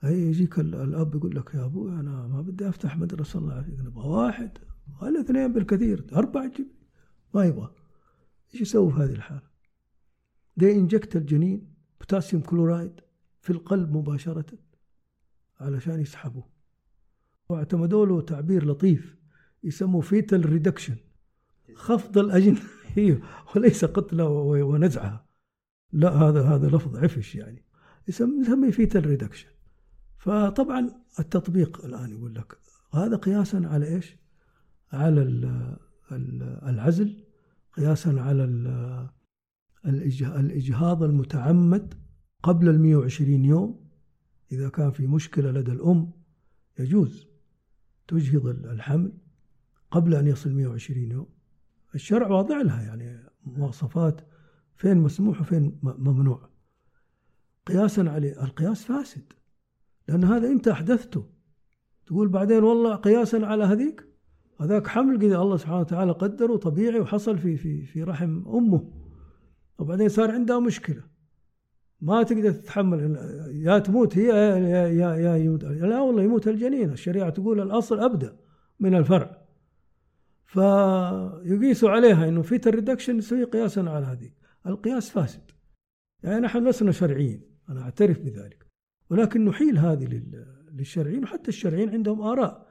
هي يجيك الأب يقول لك يا أبوي أنا ما بدي أفتح مدرسة، الله يعافيك، نبغى 1 ولا 2 بالكثير، 4 جيب، ما يبغى. إيش يسوي في هذه الحالة؟ ده إنجكت الجنين بوتاسيوم كلورايد في القلب مباشرة علشان يسحبه. واعتمدوا له تعبير لطيف يسموه فيتال ريدكشن، خفض الأجنة وليس قتله ونزعها، لا، هذا لفظ عفش يعني، يسميه فيتال ريدكشن. فطبعا التطبيق الآن يقول لك هذا قياسا على إيش؟ على العزل، قياسا على الإجهاض المتعمد قبل 120 يوم. إذا كان في مشكلة لدى الأم يجوز تجهض الحمل قبل أن يصل 120 يوم. الشرع واضع لها يعني مواصفات فين مسموح وفين ممنوع. قياسا عليه، القياس فاسد، لأن هذا أنت أحدثته. تقول بعدين والله قياسا على هذيك، هذاك حمل قد الله سبحانه وتعالى قدره طبيعي وحصل في رحم أمه، وبعدين صار عندها مشكلة ما تقدر تتحمل، يا تموت هي يا يموت. لا والله يموت الجنين. الشريعة تقول الأصل أبدأ من الفرع. فيقيسوا عليها إنه في الريدكشن يسوي قياسا على هذه. القياس فاسد، يعني نحن لسنا شرعيين، أنا أعترف بذلك، ولكن نحيل هذه للشرعيين. وحتى الشرعيين عندهم آراء،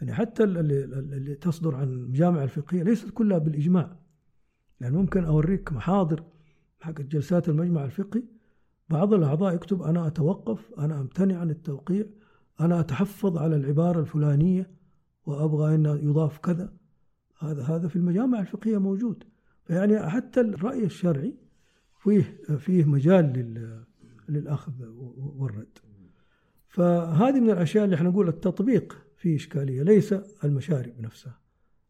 يعني حتى اللي تصدر عن المجامع الفقهية ليست كلها بالإجماع. يعني ممكن أوريك محاضر حق جلسات المجمع الفقهي، بعض الأعضاء يكتب أنا أتوقف، أنا أمتنع عن التوقيع، أنا أتحفظ على العبارة الفلانية وأبغى أن يضاف كذا. هذا في المجامع الفقهية موجود. يعني حتى الرأي الشرعي فيه مجال للأخذ والرد. فهذه من الأشياء اللي احنا نقول التطبيق فيه إشكالية، ليس المشارب نفسها.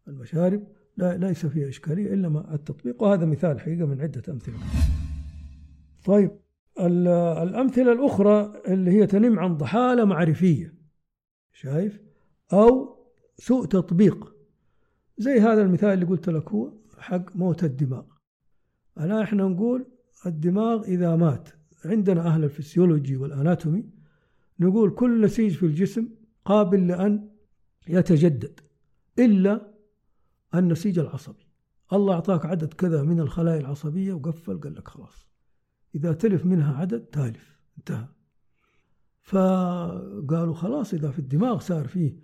المشارب ليس فيها إشكالية إلا ما التطبيق. وهذا مثال حقيقة من عدة أمثلة. طيب الأمثلة الأخرى اللي هي تنم عن ضحالة معرفية، شايف، أو سوء تطبيق، زي هذا المثال اللي قلت لك هو حق موت الدماغ. أنا إحنا نقول الدماغ إذا مات، عندنا أهل الفسيولوجي والأناتومي نقول كل نسيج في الجسم قابل لأن يتجدد إلا النسيج العصبي. الله أعطاك عدد كذا من الخلايا العصبية وقفل، قال لك خلاص إذا تلف منها عدد تالف، انتهى. فقالوا خلاص إذا في الدماغ صار فيه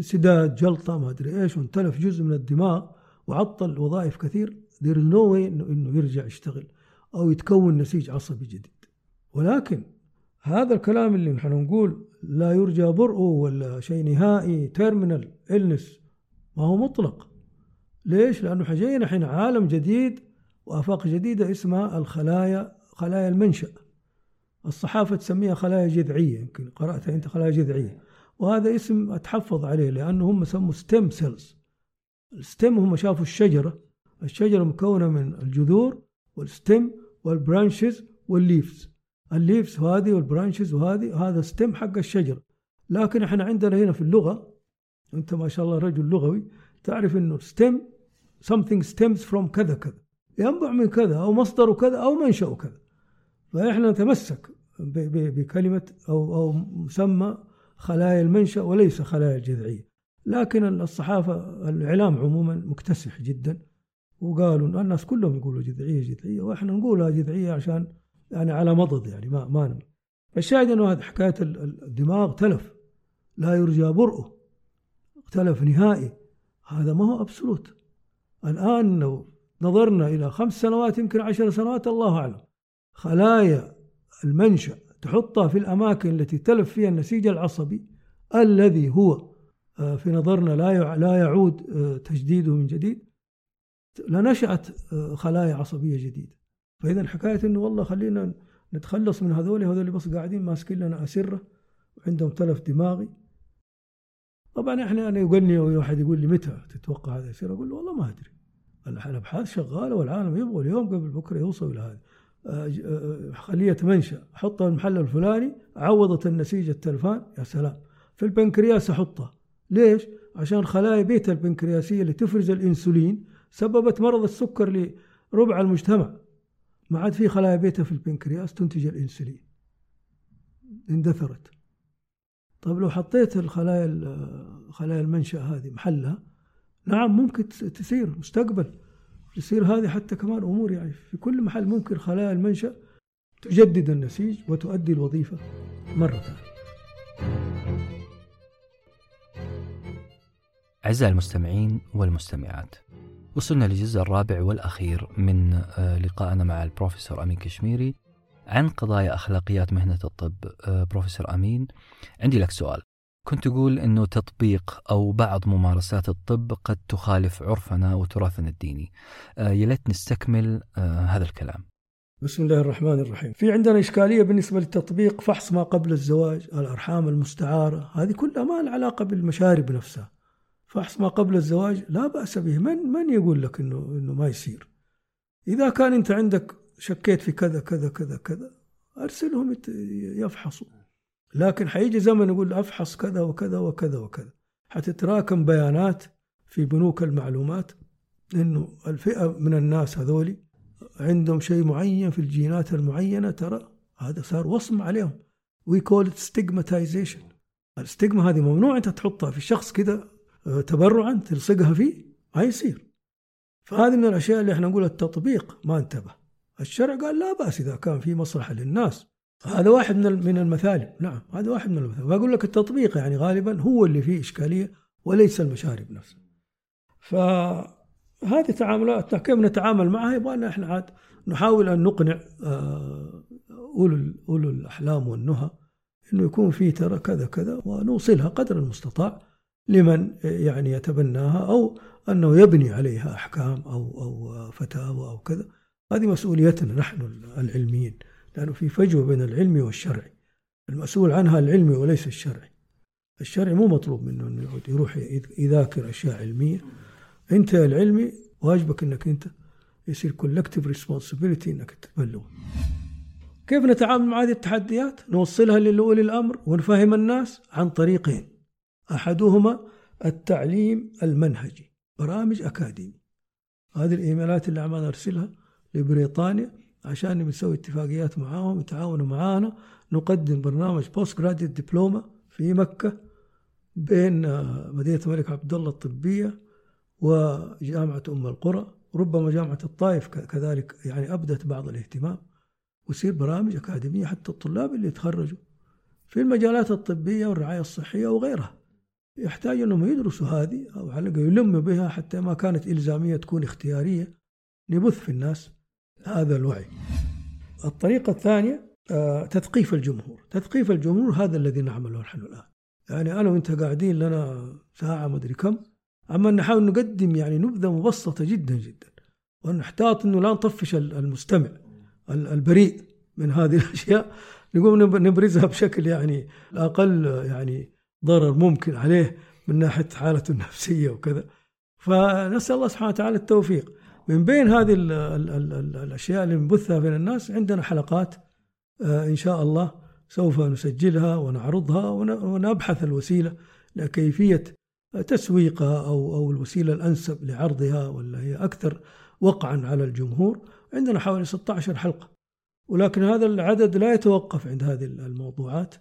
سداد، جلطة، ما أدري إيش، وانتلف جزء من الدماغ وعطل وظائف كثير، there is no way إنه يرجع يشتغل أو يتكون نسيج عصبي جديد. ولكن هذا الكلام اللي نحن نقول لا يرجى برؤه ولا شيء نهائي، تيرمينال إلنس، ما هو مطلق. ليش؟ لأنه حجينا الحين عالم جديد وآفاق جديدة اسمها الخلايا، خلايا المنشأ. الصحافة تسميها خلايا جذعية، يمكن قرأتها أنت، خلايا جذعية، وهذا اسم أتحفظ عليه لأنه هم سموا ستيم سيلز. الستيم هم شافوا الشجرة مكونة من الجذور والستيم والبرانشز والليفز، الليفز وهذه والبرانشز وهذه، هذا ستيم حق الشجرة. لكن احنا عندنا هنا في اللغة، أنت ما شاء الله رجل لغوي، تعرف إنه ستيم something stems from كذا كذا، ينبع من كذا أو مصدره كذا أو منشأه كذا. فإحنا نتمسك بكلمة أو مسمى خلايا المنشأ وليس خلايا الجذعية. لكن الصحافة، الإعلام عموما مكتسح جدا، وقالوا الناس كلهم يقولوا جذعية جذعية، وإحنا نقولها جذعية عشان يعني على مضض، يعني ما نمي. فالشاهد أنه هذه حكاية الدماغ تلف لا يرجى برؤه، اختلف نهائي، هذا ما هو أبسولوت. الآن لو نظرنا إلى 5 سنوات، يمكن 10 سنوات، الله أعلم، خلايا المنشأ تحطها في الأماكن التي تلف فيها النسيج العصبي الذي هو في نظرنا لا يعود تجديده من جديد، لنشأت خلايا عصبية جديدة. فإذا حكاية أنه والله خلينا نتخلص من هذول بس قاعدين ماسكين لنا أسرة وعندهم تلف دماغي. طبعا احنا يقولني واحد يقول لي متى تتوقع هذا يصير؟ اقول له والله ما ادري، الابحاث شغاله والعالم يبغوا اليوم قبل بكره يوصلوا لهذا. خليه منشا احطها في المحل الفلاني، عوضت النسيج التلفان، يا سلام، في البنكرياس احطها. ليش؟ عشان خلايا بيتا البنكرياسيه اللي تفرز الانسولين سببت مرض السكر لربع المجتمع. ما عاد في خلايا بيتا في البنكرياس تنتج الانسولين، اندثرت. طيب لو حطيت خلايا المنشأ هذه محلها، نعم ممكن تصير مستقبل، تصير هذه حتى كمان أمور، يعني في كل محل ممكن خلايا المنشأ تجدد النسيج وتؤدي الوظيفة مرة ثانية. أعزائي المستمعين والمستمعات، وصلنا للجزء الرابع والأخير من لقائنا مع البروفيسور أمين كشميري عن قضايا أخلاقيات مهنة الطب. بروفيسور أمين، عندي لك سؤال. كنت تقول أنه تطبيق أو بعض ممارسات الطب قد تخالف عرفنا وتراثنا الديني، يلت نستكمل هذا الكلام. بسم الله الرحمن الرحيم. في عندنا إشكالية بالنسبة للتطبيق، فحص ما قبل الزواج، الأرحام المستعارة، هذه كلها ما العلاقة بالمشارب نفسها. فحص ما قبل الزواج لا بأس به، من يقول لك إنه ما يصير؟ إذا كان أنت عندك شكيت في كذا كذا كذا كذا، أرسلهم يفحصوا. لكن حيجي زمن يقول أفحص كذا وكذا وكذا وكذا، حتتراكم بيانات في بنوك المعلومات إنه الفئة من الناس هذولي عندهم شيء معين في الجينات المعينة. ترى هذا صار وصم عليهم، we call it stigmatization. الستيغما هذه ممنوع أنت تحطها في الشخص كذا تبرعا، تلصقها فيه، ما يصير. فهذه من الأشياء اللي احنا نقول التطبيق ما انتبه. الشرع قال لا بأس إذا كان في مصلحة للناس. هذا واحد من المثالب، نعم هذا واحد من المثالب. بقول لك التطبيق يعني غالبا هو اللي فيه إشكالية وليس المشارب نفسه. فهذه تعاملاتنا كيف نتعامل معها، يبغانا إحنا عاد نحاول أن نقنع أولو الأحلام والنهى إنه يكون فيه ترى كذا كذا، ونوصلها قدر المستطاع لمن يعني يتبناها، أو أنه يبني عليها أحكام أو فتاوى أو كذا. هذه مسؤوليتنا نحن العلميين، لأنه في فجوة بين العلمي والشرعي، المسؤول عنها العلمي وليس الشرعي. الشرعي مو مطلوب منه أنه يروح يذاكر أشياء علمية، أنت العلمي واجبك أنك أنت يصير collective responsibility أنك تبلغ. كيف نتعامل مع هذه التحديات؟ نوصلها للأولي الأمر ونفهم الناس عن طريقين. أحدهما التعليم المنهجي، برامج أكاديمي. هذه الإيميلات اللي عمال أرسلها لبريطانيا عشان نسوي اتفاقيات معاهم يتعاونوا معانا، نقدم برنامج بوست جراديويت دبلومة في مكة بين مدينة الملك عبد الله الطبية وجامعة أم القرى، ربما جامعة الطائف كذلك، يعني أبدت بعض الاهتمام، ويصير برامج أكاديمية حتى الطلاب اللي يتخرجوا في المجالات الطبية والرعاية الصحية وغيرها. يحتاج أنهم يدرسوا هذه أو على الأقل يلموا بها، حتى ما كانت إلزامية تكون اختيارية، نبث في الناس هذا الوعي. الطريقة الثانية تثقيف الجمهور. تثقيف الجمهور هذا الذي نعمله نحن الآن، يعني أنا وإنت قاعدين لنا ساعة مدري كم، أما نحاول نقدم يعني نبذة مبسطة جدا جدا، ونحتاط أنه لا نطفش المستمع البريء من هذه الأشياء، نقوم نبرزها بشكل يعني الأقل يعني ضرر ممكن عليه من ناحية حالته النفسية وكذا. فنسأل الله سبحانه وتعالى التوفيق. من بين هذه الأشياء اللي نبثها بين الناس عندنا حلقات إن شاء الله سوف نسجلها ونعرضها، ونبحث الوسيلة لكيفية تسويقها أو الوسيلة الأنسب لعرضها واللي هي أكثر وقعا على الجمهور. عندنا حوالي 16 حلقة، ولكن هذا العدد لا يتوقف عند هذه الموضوعات.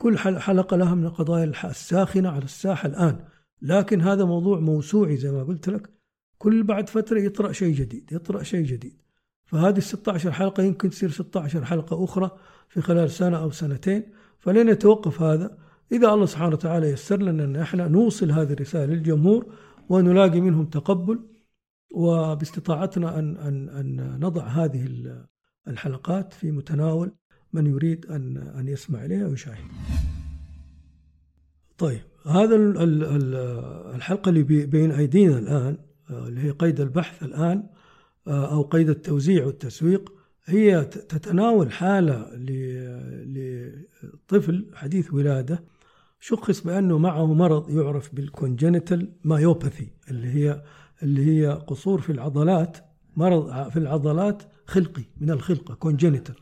كل حلقة لها من القضايا الساخنة على الساحة الآن، لكن هذا موضوع موسوعي زي ما قلت لك، كل بعد فترة يطرأ شيء جديد يطرأ شيء جديد. فهذه 16 حلقة يمكن تصير 16 حلقة أخرى في خلال سنة أو سنتين، فلن يتوقف هذا إذا الله سبحانه وتعالى يسر لنا أن احنا نوصل هذه الرسالة للجمهور ونلاقي منهم تقبل، وباستطاعتنا أن نضع هذه الحلقات في متناول من يريد أن يسمع إليها ويشاهد. طيب، هذا الحلقة اللي بين أيدينا الآن اللي هي قيد البحث الآن أو قيد التوزيع والتسويق، هي تتناول حالة لطفل حديث ولادة شخص بأنه معه مرض يعرف بالكونجنتال مايوباثي اللي هي قصور في العضلات، مرض في العضلات خلقي من الخلقة، كونجنتال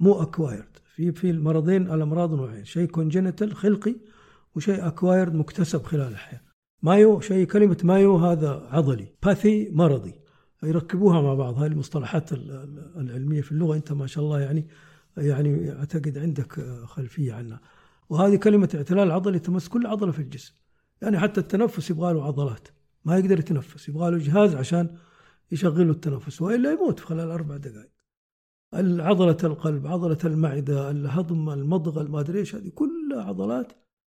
مو أكوايرد. في المرضين الأمراض نوعين، شيء كونجنتال خلقي وشيء أكوايرد مكتسب خلال الحياة. مايو، شيء كلمة مايو هذا عضلي، باثي مرضي، يركبوها مع بعض. هاي المصطلحات العلمية في اللغة أنت ما شاء الله يعني أعتقد عندك خلفية عنها. وهذه كلمة اعتلال عضلي تمس كل عضلة في الجسم، يعني حتى التنفس يبغاله عضلات، ما يقدر يتنفس، يبغاله جهاز عشان يشغله التنفس، وإلا يموت في خلال 4 دقائق. العضلة القلب، عضلة المعدة، الهضم، المضغ، المادريش، هذه كلها عضلات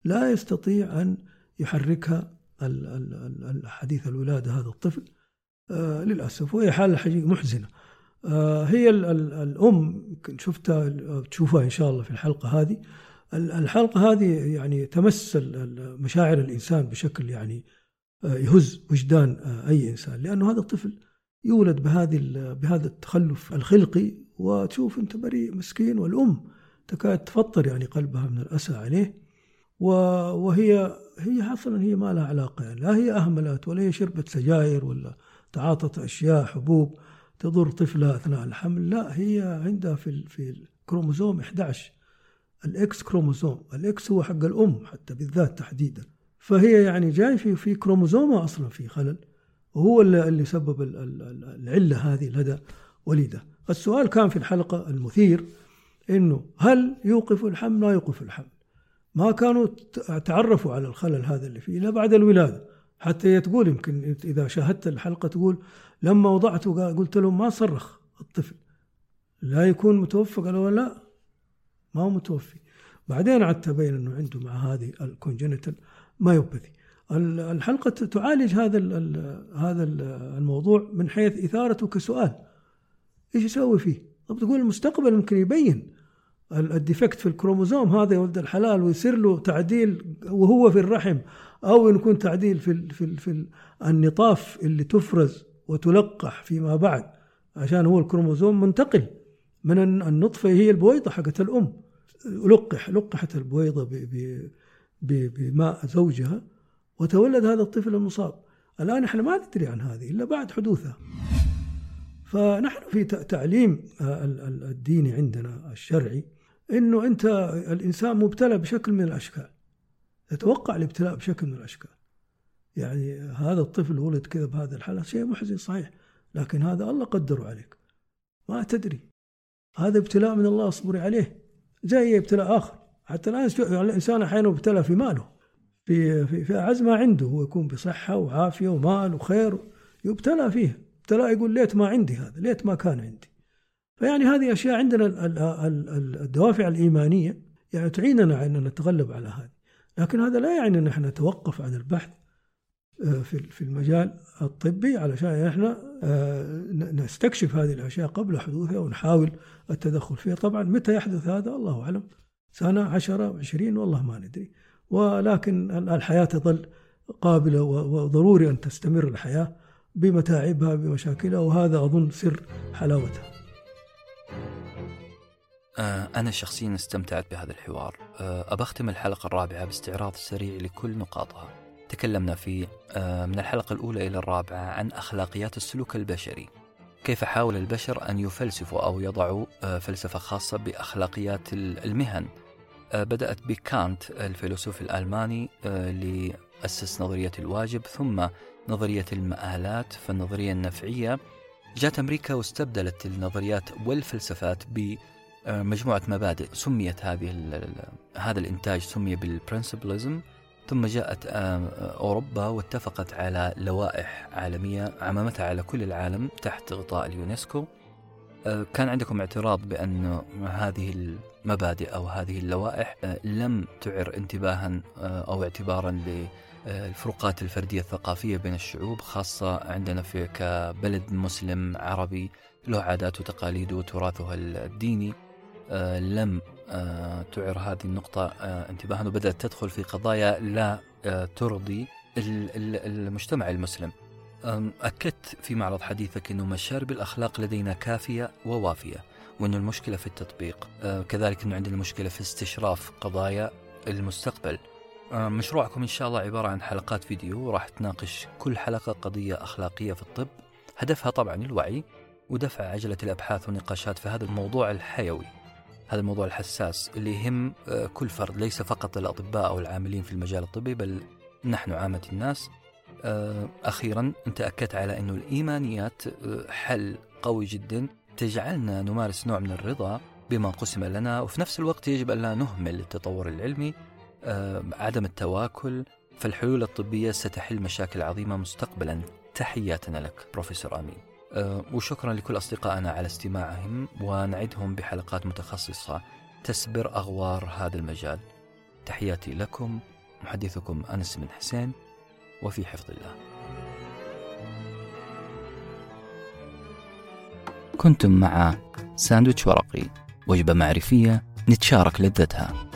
لا يستطيع أن يحركها الحديث الولادة هذا الطفل للأسف. وهي حالة حقيقة محزنة. هي الأم شفتها، تشوفها إن شاء الله في الحلقة هذه. الحلقة هذه يعني تمثل مشاعر الإنسان بشكل يعني يهز وجدان أي إنسان، لأنه هذا الطفل يولد بهذا التخلف الخلقي، وتشوف أنت بريء مسكين، والأم تكاد تفطر يعني قلبها من الأسى عليه. وهي حصلا هي ما لها علاقة، يعني لا هي أهملت ولا هي شربت سجاير ولا تعاطت أشياء حبوب تضر طفلها أثناء الحمل، لا، هي عندها في الكروموزوم 11 الإكس كروموزوم. الإكس هو حق الأم حتى بالذات تحديدا، فهي يعني جاي في كروموزومها أصلا في خلل، وهو اللي سبب العلة هذه لدى وليدة. السؤال كان في الحلقة المثير إنه هل يوقف الحمل؟ لا يوقف الحمل. ما كانوا تعرفوا على الخلل هذا اللي فيه إلا بعد الولادة، حتى تقول يمكن إذا شاهدت الحلقة تقول لما وضعته قلت لهم ما صرخ الطفل، لا يكون متوفى، قالوا لا ما هو متوفي. بعدين عدت بين أنه عنده مع هذه الكونجنتال مايوباثي. الحلقة تعالج هذا الموضوع من حيث إثارته كسؤال، إيش يسوي فيه؟ طب تقول المستقبل ممكن يبين الديفكت في الكروموزوم هذا يا ولد الحلال ويصير له تعديل وهو في الرحم، أو يكون تعديل في النطاف اللي تفرز وتلقح فيما بعد، عشان هو الكروموزوم منتقل من النطفة، هي البويضة حقة الأم، لقحت البويضة بماء زوجها وتولد هذا الطفل المصاب. الآن احنا ما ندري عن هذه إلا بعد حدوثها. فنحن في تعليم الديني عندنا الشرعي إنه أنت الإنسان مبتلى بشكل من الأشكال، تتوقع الابتلاء بشكل من الأشكال. يعني هذا الطفل ولد كذا بهذا الحالة، شيء محزن صحيح، لكن هذا الله قدره عليك، ما تدري، هذا ابتلاء من الله، اصبري عليه، زي ابتلاء آخر. حتى الآن الإنسان أحيانا ابتلى في ماله، في أعز ما عنده، هو يكون بصحة وعافية ومال وخير، يبتلى فيه ابتلاء، يقول ليت ما عندي هذا، ليت ما كان عندي. فيعني هذه أشياء عندنا الدوافع الإيمانية يعني تعيننا على أن نتغلب على هذا. لكن هذا لا يعني أن احنا نتوقف عن البحث في المجال الطبي علشان احنا نستكشف هذه الأشياء قبل حدوثها ونحاول التدخل فيها. طبعا متى يحدث هذا الله أعلم، سنة 10 20 والله ما ندري، ولكن الحياة تظل قابلة وضروري أن تستمر الحياة بمتاعبها بمشاكلها، وهذا أظن سر حلاوتها. أنا شخصيا استمتعت بهذا الحوار. أختم الحلقة الرابعة باستعراض سريع لكل نقاطها. تكلمنا في من الحلقة الأولى إلى الرابعة عن أخلاقيات السلوك البشري، كيف حاول البشر أن يفلسفوا أو يضعوا فلسفة خاصة بأخلاقيات المهن. بدأت بكانت الفيلسوف الألماني اللي أسس نظرية الواجب، ثم نظرية المآلات، فالنظرية النفعية. جاءت أمريكا واستبدلت النظريات والفلسفات بمجموعة مبادئ، سميت هذا الإنتاج سمي بالبرنسبلزم. ثم جاءت أوروبا واتفقت على لوائح عالمية عممتها على كل العالم تحت غطاء اليونسكو. كان عندكم اعتراض بأن هذه المبادئ أو هذه اللوائح لم تعر انتباها أو اعتبارا للفروقات الفردية الثقافية بين الشعوب، خاصة عندنا في كبلد مسلم عربي له عادات وتقاليد وتراثه الديني. لم تعر هذه النقطة انتباها، وبدأت تدخل في قضايا لا ترضي المجتمع المسلم. أكدت في معرض حديثك أن مشارب الأخلاق لدينا كافية ووافية، وأن المشكلة في التطبيق، كذلك أنه عندنا مشكلة في استشراف قضايا المستقبل. مشروعكم إن شاء الله عبارة عن حلقات فيديو راح تناقش كل حلقة قضية أخلاقية في الطب، هدفها طبعا الوعي ودفع عجلة الأبحاث والنقاشات في هذا الموضوع الحيوي، هذا الموضوع الحساس اللي يهم كل فرد، ليس فقط الأطباء أو العاملين في المجال الطبي، بل نحن عامة الناس. أخيرا أنت أكدت على أن الإيمانيات حل قوي جدا تجعلنا نمارس نوع من الرضا بما قسم لنا، وفي نفس الوقت يجب أن لا نهمل التطور العلمي، عدم التواكل، فالحلول الطبية ستحل مشاكل عظيمة مستقبلا. تحياتنا لك بروفيسور أمين، وشكرا لكل أصدقائنا على استماعهم، ونعدهم بحلقات متخصصة تسبر أغوار هذا المجال. تحياتي لكم، محدثكم أنس بن حسين، وفي حفظ الله. كنتم مع ساندويتش ورقي، وجبة معرفية نتشارك لذتها.